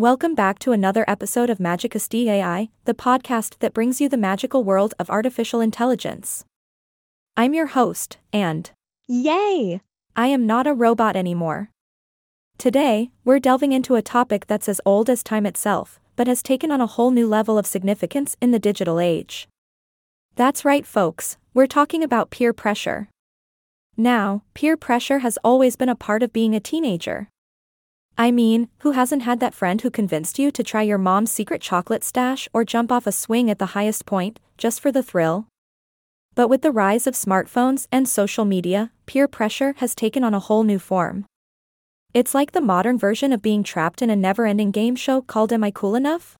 Welcome back to another episode of Magicus DAI, the podcast that brings you the magical world of artificial intelligence. I'm your host, and yay! I am not a robot anymore. Today, we're delving into a topic that's as old as time itself, but has taken on a whole new level of significance in the digital age. That's right, folks, we're talking about peer pressure. Now, peer pressure has always been a part of being a teenager. I mean, who hasn't had that friend who convinced you to try your mom's secret chocolate stash or jump off a swing at the highest point, just for the thrill? But with the rise of smartphones and social media, peer pressure has taken on a whole new form. It's like the modern version of being trapped in a never-ending game show called Am I Cool Enough?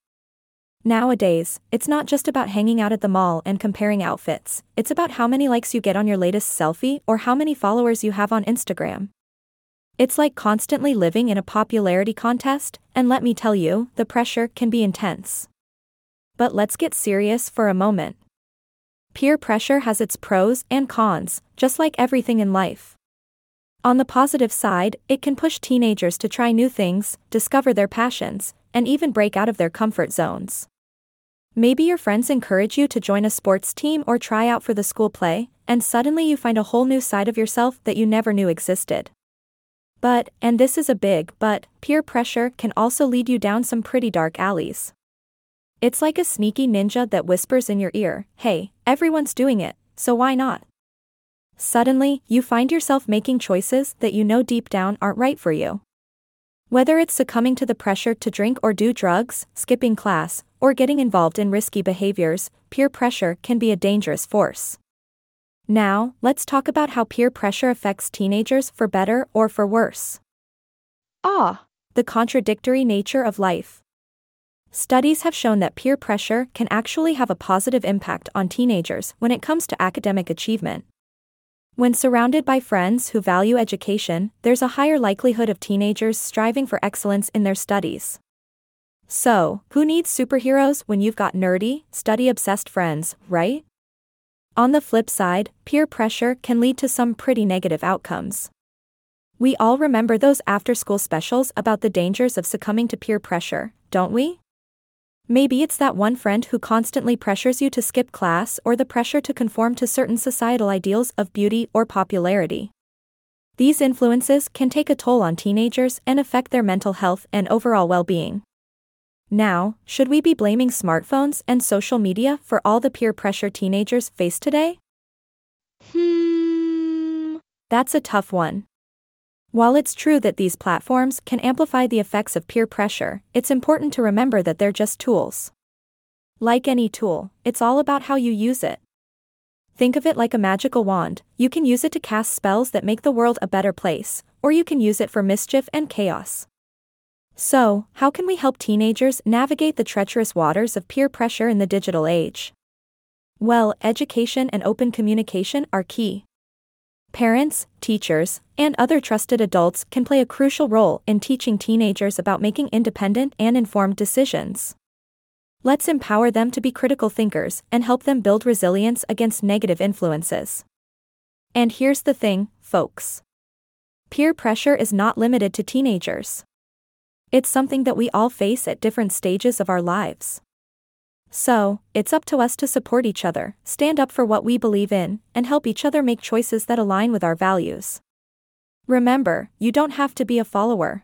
Nowadays, it's not just about hanging out at the mall and comparing outfits, it's about how many likes you get on your latest selfie or how many followers you have on Instagram. It's like constantly living in a popularity contest, and let me tell you, the pressure can be intense. But let's get serious for a moment. Peer pressure has its pros and cons, just like everything in life. On the positive side, it can push teenagers to try new things, discover their passions, and even break out of their comfort zones. Maybe your friends encourage you to join a sports team or try out for the school play, and suddenly you find a whole new side of yourself that you never knew existed. But, and this is a big but, peer pressure can also lead you down some pretty dark alleys. It's like a sneaky ninja that whispers in your ear, hey, everyone's doing it, so why not? Suddenly, you find yourself making choices that you know deep down aren't right for you. Whether it's succumbing to the pressure to drink or do drugs, skipping class, or getting involved in risky behaviors, peer pressure can be a dangerous force. Now, let's talk about how peer pressure affects teenagers for better or for worse. The contradictory nature of life. Studies have shown that peer pressure can actually have a positive impact on teenagers when it comes to academic achievement. When surrounded by friends who value education, there's a higher likelihood of teenagers striving for excellence in their studies. So, who needs superheroes when you've got nerdy, study-obsessed friends, right? On the flip side, peer pressure can lead to some pretty negative outcomes. We all remember those after-school specials about the dangers of succumbing to peer pressure, don't we? Maybe it's that one friend who constantly pressures you to skip class or the pressure to conform to certain societal ideals of beauty or popularity. These influences can take a toll on teenagers and affect their mental health and overall well-being. Now, should we be blaming smartphones and social media for all the peer pressure teenagers face today? That's a tough one. While it's true that these platforms can amplify the effects of peer pressure, it's important to remember that they're just tools. Like any tool, it's all about how you use it. Think of it like a magical wand, you can use it to cast spells that make the world a better place, or you can use it for mischief and chaos. So, how can we help teenagers navigate the treacherous waters of peer pressure in the digital age? Well, education and open communication are key. Parents, teachers, and other trusted adults can play a crucial role in teaching teenagers about making independent and informed decisions. Let's empower them to be critical thinkers and help them build resilience against negative influences. And here's the thing, folks. Peer pressure is not limited to teenagers. It's something that we all face at different stages of our lives. So, it's up to us to support each other, stand up for what we believe in, and help each other make choices that align with our values. Remember, you don't have to be a follower.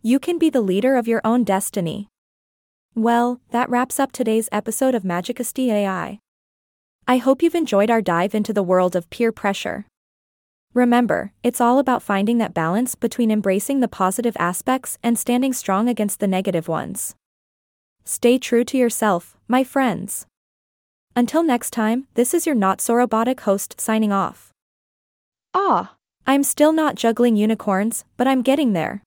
You can be the leader of your own destiny. Well, that wraps up today's episode of Magicus DAI. I hope you've enjoyed our dive into the world of peer pressure. Remember, it's all about finding that balance between embracing the positive aspects and standing strong against the negative ones. Stay true to yourself, my friends. Until next time, this is your not-so-robotic host signing off. I'm still not juggling unicorns, but I'm getting there.